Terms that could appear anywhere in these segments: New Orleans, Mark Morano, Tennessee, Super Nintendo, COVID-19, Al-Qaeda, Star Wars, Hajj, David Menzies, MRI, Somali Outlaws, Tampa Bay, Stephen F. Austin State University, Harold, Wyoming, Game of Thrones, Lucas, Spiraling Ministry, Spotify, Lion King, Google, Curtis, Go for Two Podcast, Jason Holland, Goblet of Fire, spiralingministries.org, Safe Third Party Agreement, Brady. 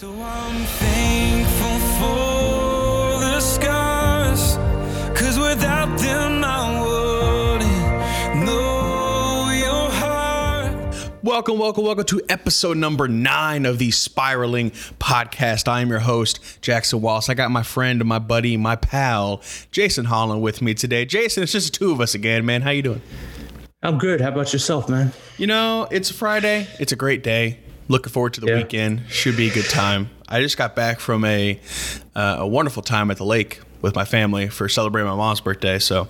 So I'm thankful for the scars, 'cause without them I wouldn't know your heart. Welcome to episode number 9 of the Spiraling Podcast. I am your host, Jackson Wallace. I got my friend, my buddy, my pal, Jason Holland with me today. Jason, it's just the two of us again, man. How you doing? I'm good. How about yourself, man? You know, it's Friday. It's a great day. Looking forward to the weekend. Should be a good time. I just got back from a wonderful time at the lake with my family for celebrating my mom's birthday. So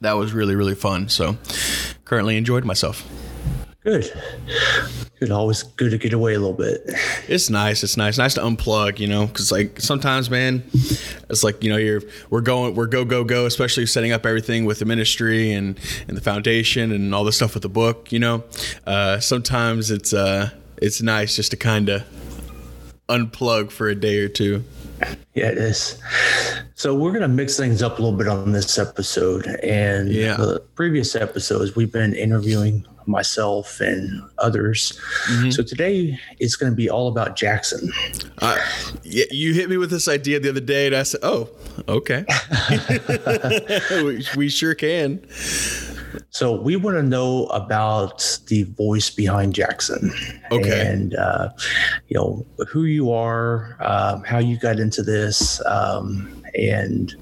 that was really, really fun. So currently enjoyed myself. Good. Always good to get away a little bit. It's nice. Nice to unplug, you know, because like sometimes, man, it's like, you know, we're going, especially setting up everything with the ministry and the foundation and all the stuff with the book, you know. Sometimes it's nice just to kind of unplug for a day or two. Yeah, it is. So we're going to mix things up a little bit on this episode. And the previous episodes, we've been interviewing myself and others. Mm-hmm. So today it's going to be all about Jackson. You hit me with this idea the other day and I said, oh, okay. we sure can. So we want to know about the voice behind Jackson. Okay. And, you know, who you are, how you got into this, and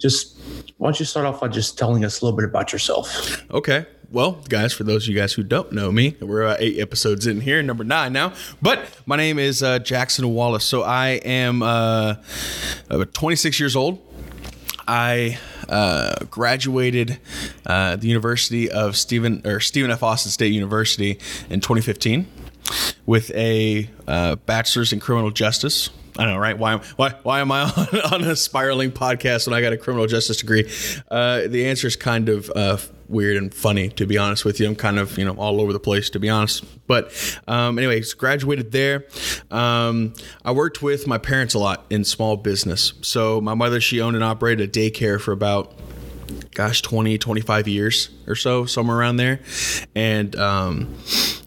just why don't you start off by just telling us a little bit about yourself? Okay. Well, guys, for those of you guys who don't know me, we're 8 episodes in here, number 9 now. But my name is Jackson Wallace. So I am 26 years old. I graduated the University of Stephen F. Austin State University in 2015 with a bachelor's in criminal justice. I know, right? Why am I on a spiraling podcast when I got a criminal justice degree? The answer is kind of weird and funny, to be honest with you. I'm kind of, you know, all over the place, to be honest. But anyways, graduated there. I worked with my parents a lot in small business. So my mother, she owned and operated a daycare for about, 25 years or so, somewhere around there. And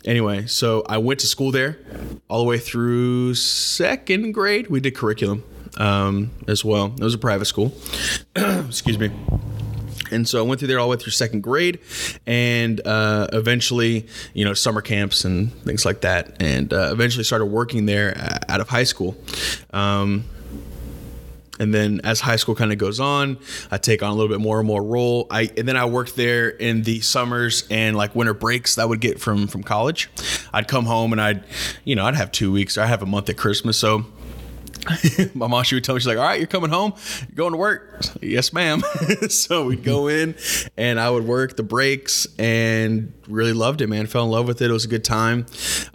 anyway, so I went to school there all the way through second grade. We did curriculum as well. It was a private school. Excuse me. And so I went through there all the way through second grade and eventually, you know, summer camps and things like that. And eventually started working there out of high school. And then as high school kind of goes on, I take on a little bit more and more role. And then I worked there in the summers and like winter breaks that I would get from college. I'd come home and I'd have 2 weeks. Or I have a month at Christmas. So my mom, she would tell me, she's like, all right, you're coming home. You're going to work. Like, yes, ma'am. So we'd go in and I would work the breaks and really loved it, man. Fell in love with it. It was a good time.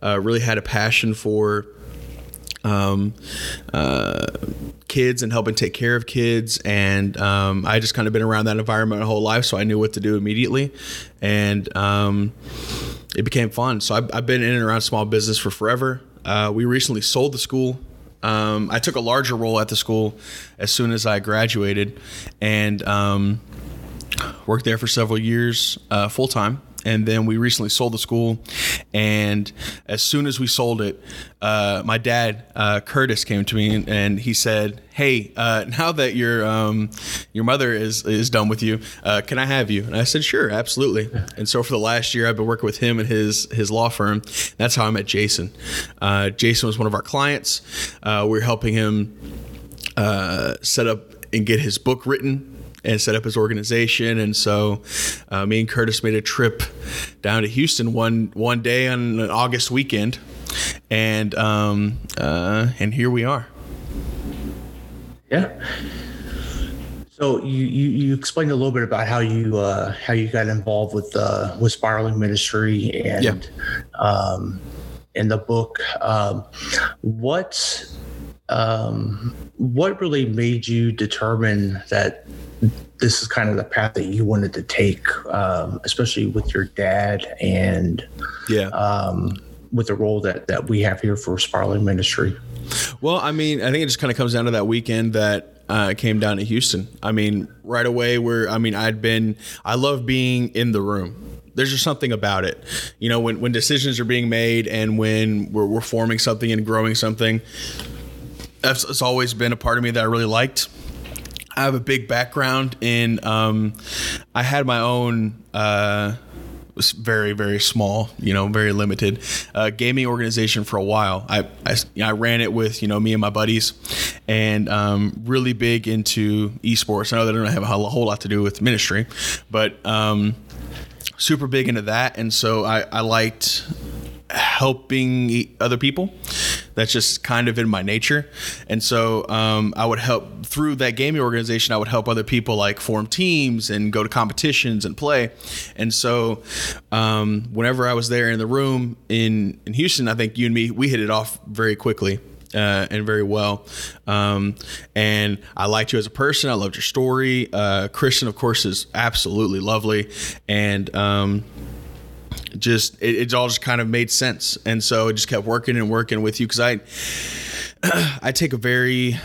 Really had a passion for kids and helping take care of kids. And I just kind of been around that environment my whole life, so I knew what to do immediately. And it became fun. So I've been in and around small business for forever. We recently sold the school. I took a larger role at the school as soon as I graduated and worked there for several years full-time. And then we recently sold the school. And as soon as we sold it, my dad, Curtis, came to me and he said, hey, now that your mother is done with you, can I have you? And I said, sure, absolutely. And so for the last year, I've been working with him and his law firm. That's how I met Jason. Jason was one of our clients. We were helping him set up and get his book written and set up his organization. And so me and Curtis made a trip down to Houston one day on an August weekend. And and here we are. Yeah. So you explained a little bit about how you got involved with Spiraling Ministry and in the book. What really made you determine that this is kind of the path that you wanted to take, especially with your dad and with the role that we have here for Spiraling Ministry? Well, I mean, I think it just kind of comes down to that weekend that came down to Houston. I mean, right away I love being in the room. There's just something about it. You know, when decisions are being made and when we're forming something and growing something, it's always been a part of me that I really liked. I have a big background in, I had my own, was very, very small, you know, very limited gaming organization for a while. I ran it with, you know, me and my buddies, and really big into esports. I know that I don't have a whole lot to do with ministry, but super big into that. And so I liked helping other people. That's just kind of in my nature. And so I would help through that gaming organization. I would help other people like form teams and go to competitions and play. And so whenever I was there in the room in Houston, I think you and me, we hit it off very quickly and very well. And I liked you as a person. I loved your story. Kristen, of course, is absolutely lovely. And it all just kind of made sense. And so it just kept working and working with you, because I take a very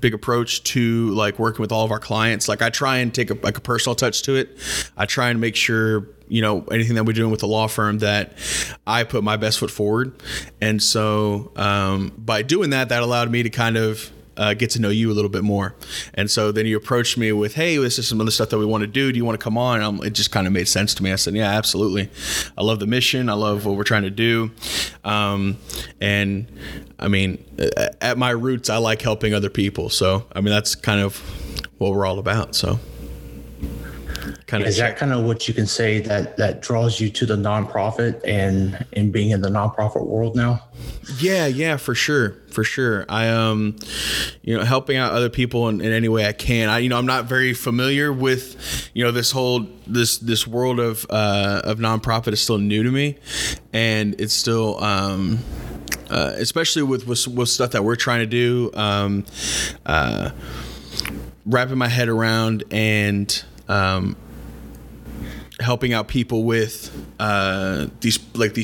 big approach to like working with all of our clients. Like I try and take a personal touch to it. I try and make sure, you know, anything that we're doing with the law firm, that I put my best foot forward. And so by doing that allowed me to kind of get to know you a little bit more. And so then you approached me with, hey, this is some of the stuff that we want to do. Do you want to come on? And it just kind of made sense to me. I said, yeah, absolutely. I love the mission. I love what we're trying to do. And I mean, at my roots, I like helping other people. So, I mean, that's kind of what we're all about. So is that kind of what you can say that draws you to the nonprofit and being in the nonprofit world now? Yeah, for sure. For sure. I, you know, helping out other people in any way I can. I, you know, I'm not very familiar with, you know, this whole, this world of nonprofit is still new to me, and it's still, especially with stuff that we're trying to do, wrapping my head around and, helping out people with these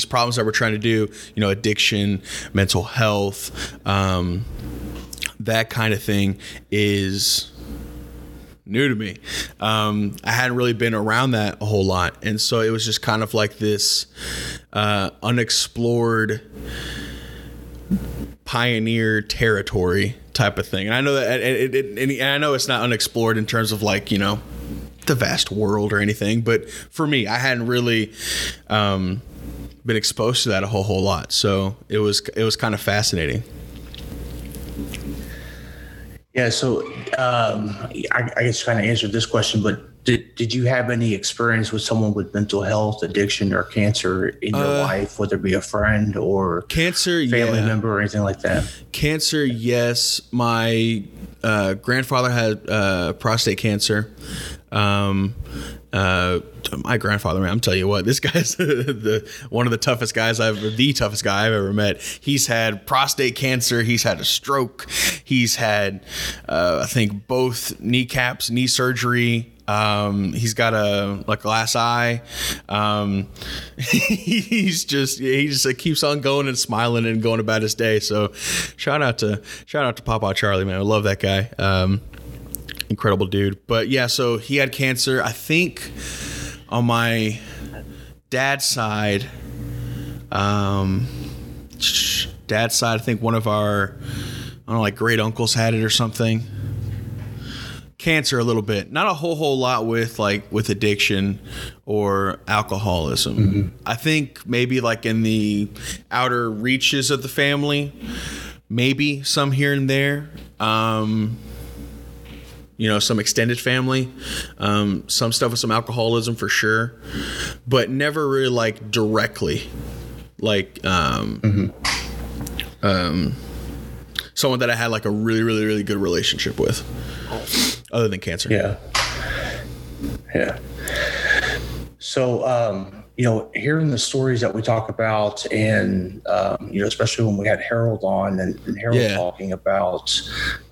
problems that we're trying to do, you know, addiction, mental health, that kind of thing is new to me. I hadn't really been around that a whole lot. And so it was just kind of like this unexplored pioneer territory type of thing. And I know that and I know it's not unexplored in terms of like, you know, the vast world or anything, but for me, I hadn't really been exposed to that a whole lot. So it was kind of fascinating. Yeah. So I guess kind of answered this question, but did you have any experience with someone with mental health, addiction, or cancer in your life, whether it be a friend or cancer, family member, or anything like that? Cancer, yes. My grandfather had prostate cancer. My grandfather, man, I'm telling you what, this guy's the toughest guy I've ever met. He's had prostate cancer. He's had a stroke. He's had, I think both kneecaps, knee surgery. He's got a glass eye. He just keeps on going and smiling and going about his day. So shout out to Papa Charlie, man. I love that guy. Incredible dude. But yeah, so he had cancer. I think on my dad's side, I think one of our, great uncles had it or something. Cancer a little bit, not a whole lot with addiction or alcoholism. Mm-hmm. I think maybe like in the outer reaches of the family, maybe some here and there. You know, some extended family, some stuff with some alcoholism for sure, but never really like directly like someone that I had like a really, really, really good relationship with other than cancer. Yeah. So, you know, hearing the stories that we talk about and, you know, especially when we had Harold on and Harold talking about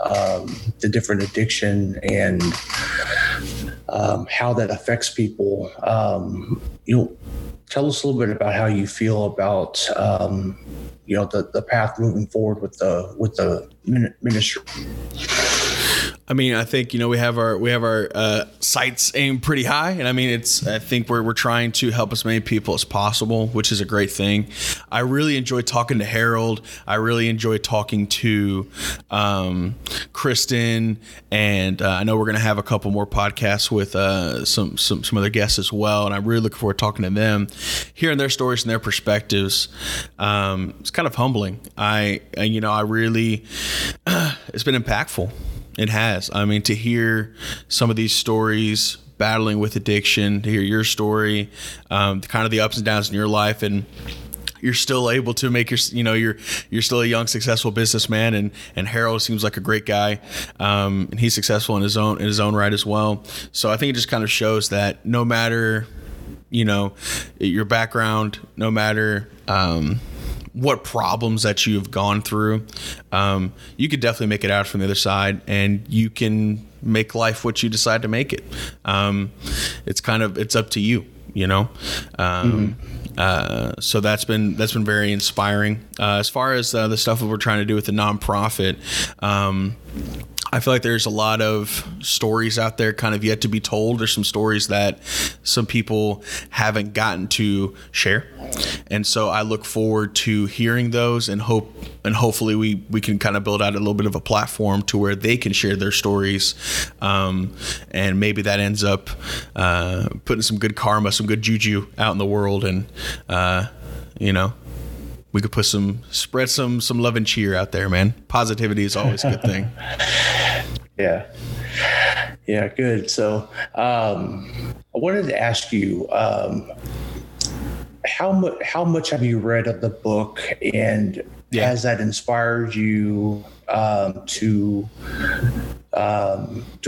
the different addiction and how that affects people, you know, tell us a little bit about how you feel about, you know, the path moving forward with the ministry. I mean, I think, you know, we have our sights aimed pretty high. And I mean, I think we're trying to help as many people as possible, which is a great thing. I really enjoy talking to Harold. I really enjoy talking to Kristen. And I know we're going to have a couple more podcasts with some other guests as well. And I'm really looking forward to talking to them, hearing their stories and their perspectives. It's kind of humbling. It's been impactful. It has. I mean, to hear some of these stories, battling with addiction, to hear your story, kind of the ups and downs in your life, and you're still able to make you're still a young, successful businessman, and Harold seems like a great guy, and he's successful in his own right as well. So I think it just kind of shows that no matter, your background, no matter what problems that you've gone through, you could definitely make it out from the other side, and you can make life what you decide to make it. It's up to you, so that's been very inspiring. As far as the stuff that we're trying to do with the nonprofit, I feel like there's a lot of stories out there kind of yet to be told. There's some stories that some people haven't gotten to share. And so I look forward to hearing those and hopefully we can kind of build out a little bit of a platform to where they can share their stories. And maybe that ends up putting some good karma, some good juju out in the world. And, we could spread some love and cheer out there, man. Positivity is always a good thing. Yeah. Good. So, I wanted to ask you, how much have you read of the book, and has that inspired you, to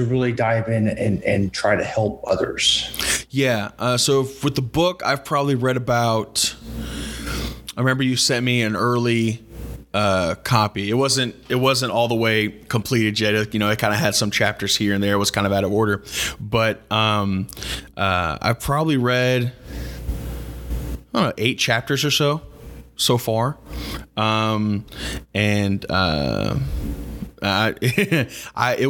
really dive in and try to help others? Yeah. So with the book, I've probably read about, I remember you sent me an early copy. It wasn't all the way completed yet. It kind of had some chapters here and there. It was kind of out of order. But I've probably read 8 chapters or so far. It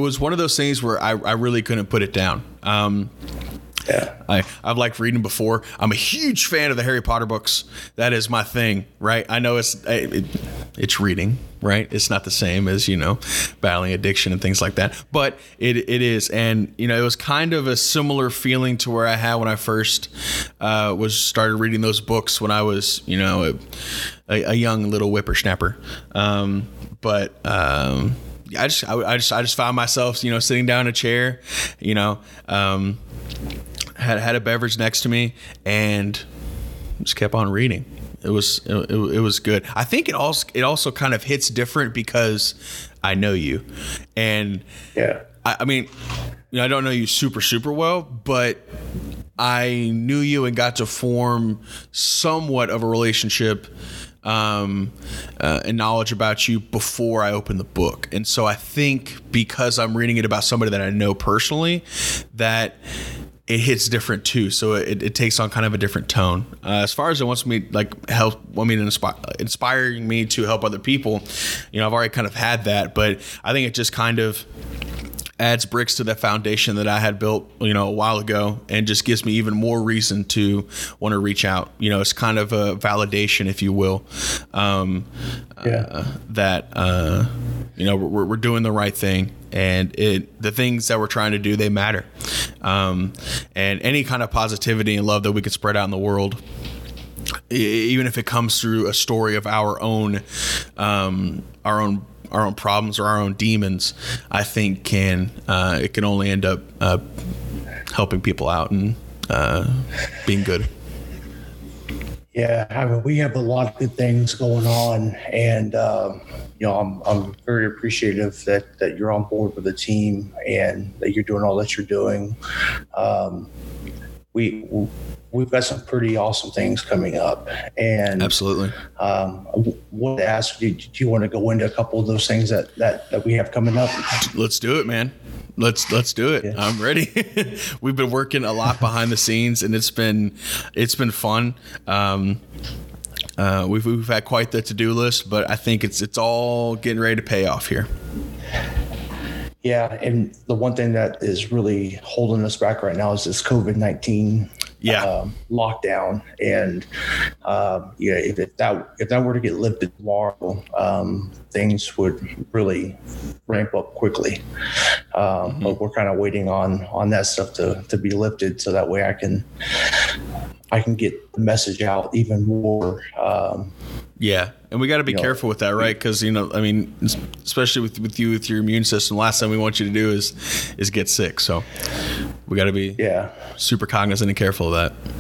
was one of those things where I really couldn't put it down. Yeah. I've liked reading before. I'm a huge fan of the Harry Potter books. That is my thing, right? I know it's reading, right? It's not the same as, battling addiction and things like that, but it is. And, it was kind of a similar feeling to where I had when I first started reading those books when I was, a young little whippersnapper. I just found myself, sitting down in a chair, had a beverage next to me and just kept on reading. It was good. I think it also kind of hits different because I know you, and I don't know you super well, but I knew you and got to form somewhat of a relationship and knowledge about you before I opened the book. And so I think because I'm reading it about somebody that I know personally, that it hits different too. So it takes on kind of a different tone. As far as it wants me, inspiring me to help other people, I've already kind of had that, but I think it just kind of adds bricks to the foundation that I had built, a while ago, and just gives me even more reason to want to reach out. It's kind of a validation, if you will, that, we're doing the right thing, and the things that we're trying to do, they matter. And any kind of positivity and love that we could spread out in the world, even if it comes through a story of our own problems or our own demons, I think it can only end up helping people out and being good. Yeah, I mean, we have a lot of good things going on, and I'm very appreciative that you're on board with the team and that you're doing all that you're doing. We've got some pretty awesome things coming up, and absolutely. I wanted to ask you, do you want to go into a couple of those things that we have coming up? Let's do it, man. Let's do it. Yeah. I'm ready. We've been working a lot behind the scenes, and it's been fun. We've had quite the to-do list, but I think it's all getting ready to pay off here. Yeah. And the one thing that is really holding us back right now is this COVID-19 lockdown. And, if that were to get lifted tomorrow, things would really ramp up quickly. But we're kind of waiting on that stuff to be lifted. So that way I can get the message out even more. Yeah. And we got to be careful with that, right? Because, especially with your immune system, last thing we want you to do is get sick. So we got to be super cognizant and careful of that.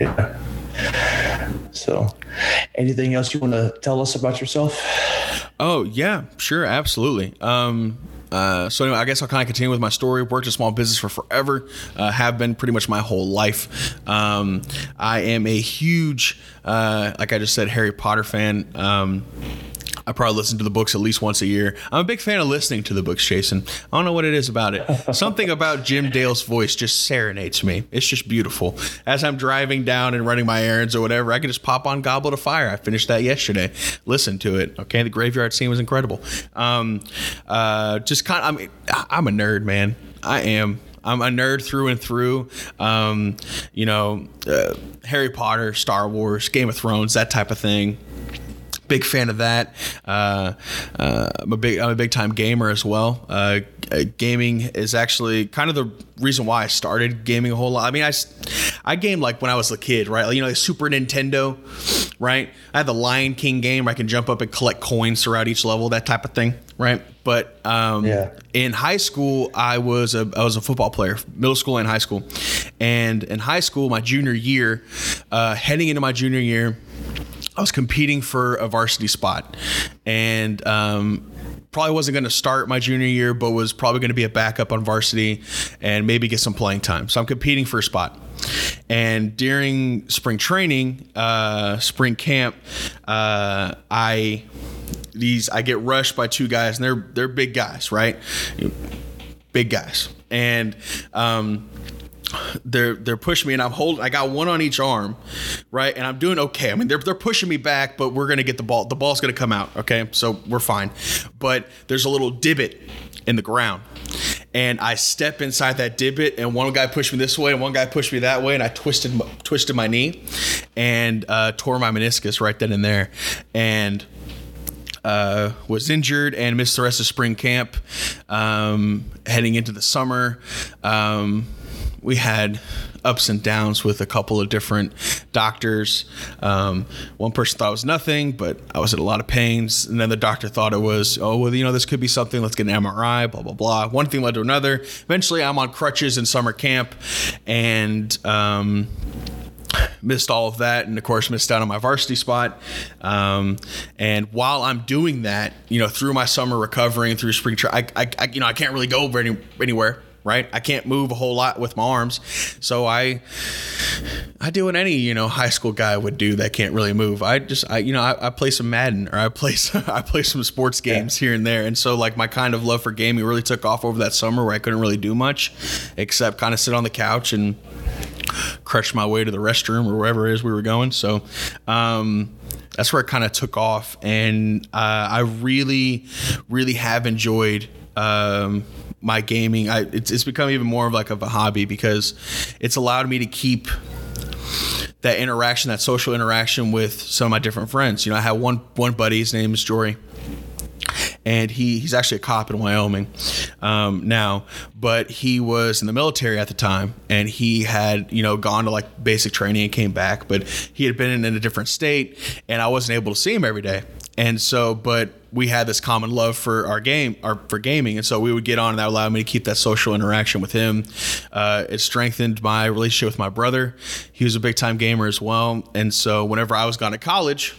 Yeah. So anything else you want to tell us about yourself? Oh, yeah, sure. Absolutely. So anyway, I guess I'll kind of continue with my story. Worked a small business for forever, have been pretty much my whole life. I am a huge, like I just said, Harry Potter fan. I probably listen to the books at least once a year. I'm a big fan of listening to the books, Jason. I don't know what it is about it. Something about Jim Dale's voice just serenades me. It's just beautiful. As I'm driving down and running my errands or whatever, I can just pop on Goblet of Fire. I finished that yesterday. Listen to it. Okay, the graveyard scene was incredible. I'm a nerd, man. I am. I'm a nerd through and through. Harry Potter, Star Wars, Game of Thrones, that type of thing. Big fan of that. I'm a big time gamer as well. Gaming is actually kind of the reason why I started gaming a whole lot. I mean, I gamed like when I was a kid, right? Like, the Super Nintendo, right? I had the Lion King game where I can jump up and collect coins throughout each level, that type of thing, right? But in high school, I was a football player, middle school and high school. And in high school, my junior year, heading into my junior year, I was competing for a varsity spot and probably wasn't going to start my junior year, but was probably going to be a backup on varsity and maybe get some playing time. So I'm competing for a spot. And during spring training, spring camp, I get rushed by two guys, and they're big guys, right? Big guys. And they're pushing me, and I got one on each arm, right? And I'm doing okay. I mean, they're pushing me back, but we're gonna get the ball. The ball's gonna come out, okay? So we're fine. But there's a little divot in the ground, and I step inside that divot, and one guy pushed me this way, and one guy pushed me that way, and I twisted my knee, and tore my meniscus right then and there, and was injured and missed the rest of spring camp. Heading into the summer. We had ups and downs with a couple of different doctors. One person thought it was nothing, but I was in a lot of pains. And then the doctor thought it was, this could be something. Let's get an MRI, blah, blah, blah. One thing led to another. Eventually, I'm on crutches in summer camp and missed all of that. And, of course, missed out on my varsity spot. And while I'm doing that, through my summer recovering, through spring training, I can't really go anywhere. Right? I can't move a whole lot with my arms. So I do what any, high school guy would do that can't really move. I play some Madden, or I play some sports games here and there. And so like my kind of love for gaming really took off over that summer where I couldn't really do much except kind of sit on the couch and crutch my way to the restroom or wherever it is we were going. So, that's where it kind of took off. And, I really, really have enjoyed, my gaming. It's become even more of like a hobby because it's allowed me to keep that interaction, that social interaction with some of my different friends. I have one buddy, his name is Jory, and he's actually a cop in Wyoming now, but he was in the military at the time, and he had gone to like basic training and came back, but he had been in a different state, and I wasn't able to see him every day. And so, but we had this common love for for gaming. And so we would get on, and that allowed me to keep that social interaction with him. It strengthened my relationship with my brother. He was a big time gamer as well. And so whenever I was gone to college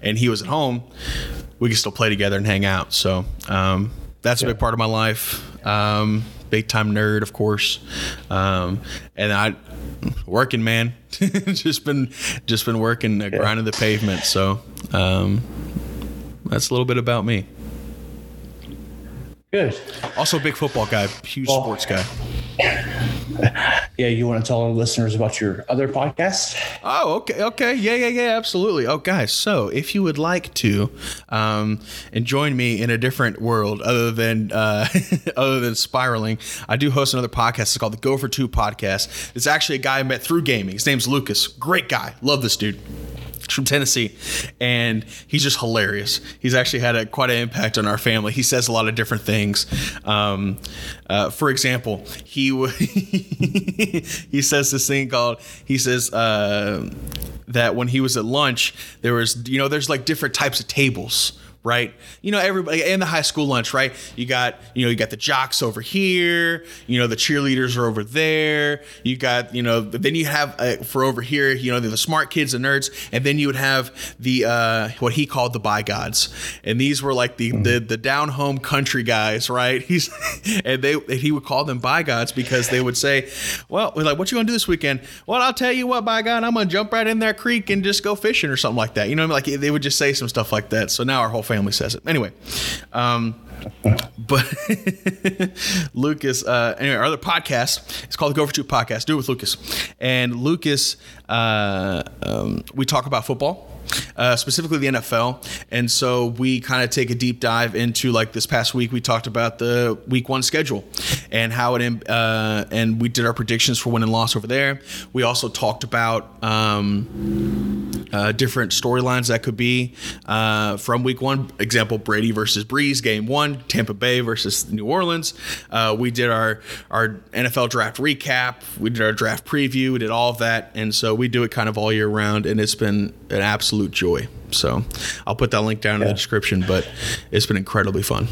and he was at home, we could still play together and hang out. So, that's a big part of my life. Big time nerd, of course. And working, man, just been working, grinding the pavement. So, that's a little bit about me. Good. Also a big football guy, huge sports guy. Yeah, you want to tell our listeners about your other podcast? Oh, okay. Yeah, absolutely. Oh, guys, so if you would like to and join me in a different world other than spiraling, I do host another podcast. It's called the Go for Two Podcast. It's actually a guy I met through gaming. His name's Lucas. Great guy. Love this dude. He's from Tennessee, and he's just hilarious. He's actually had quite an impact on our family. He says a lot of different things. For example, he says this thing called, he says that when he was at lunch, there was, there's like different types of tables, right? Everybody in the high school lunch, right? You got the jocks over here, the cheerleaders are over there. You got, then you have for over here, the smart kids and nerds. And then you would have the, what he called the by gods. And these were like the down home country guys, right? He would call them by gods because they would say, well, we're like, what you gonna do this weekend? Well, I'll tell you what, by God, I'm gonna jump right in that creek and just go fishing or something like that. Like they would just say some stuff like that. So now our whole family says it anyway, but Lucas, anyway, our other podcast, it's called the Go for Two Podcast. Do it with Lucas, and Lucas, we talk about football, specifically the NFL, and so we kind of take a deep dive into, like this past week we talked about the week one schedule and how it and we did our predictions for win and loss over there. We also talked about different storylines that could be from week one. Example, Brady versus Brees, game one, Tampa Bay versus New Orleans. We did our NFL draft recap. We did our draft preview. We did all of that. And so we do it kind of all year round, and it's been an absolute joy. So I'll put that link down in the description, but it's been incredibly fun.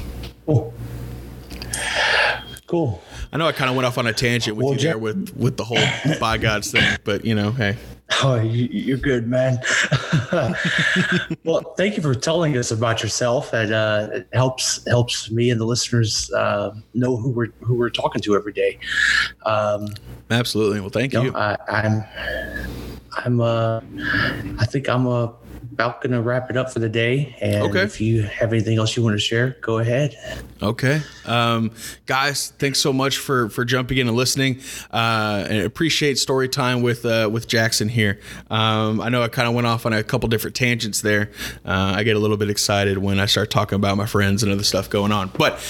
Cool. I know I kind of went off on a tangent with there with the whole by gods thing, but hey. Oh, you're good, man. Well, thank you for telling us about yourself, and it helps me and the listeners know who we're talking to every day. Absolutely. Well, thank you. I think I'm about going to wrap it up for the day. And if you have anything else you want to share, go ahead. Okay. Guys, thanks so much for jumping in and listening. And appreciate story time with Jackson here. I know I kind of went off on a couple different tangents there. I get a little bit excited when I start talking about my friends and other stuff going on. But,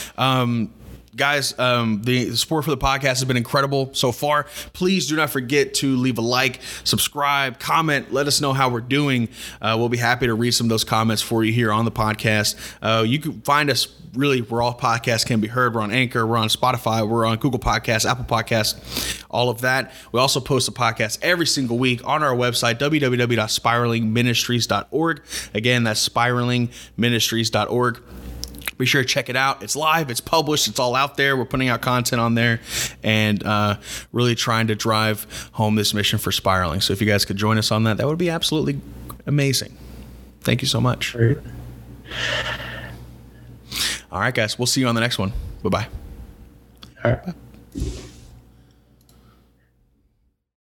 guys, the support for the podcast has been incredible so far. Please do not forget to leave a like, subscribe, comment. Let us know how we're doing. We'll be happy to read some of those comments for you here on the podcast. You can find us really where all podcasts can be heard. We're on Anchor. We're on Spotify. We're on Google Podcasts, Apple Podcasts, all of that. We also post the podcast every single week on our website, www.spiralingministries.org. Again, that's spiralingministries.org. Be sure to check it out. It's live. It's published. It's all out there. We're putting out content on there and really trying to drive home this mission for spiraling. So if you guys could join us on that, that would be absolutely amazing. Thank you so much. Great. All right, guys. We'll see you on the next one. Bye-bye. All right. Bye.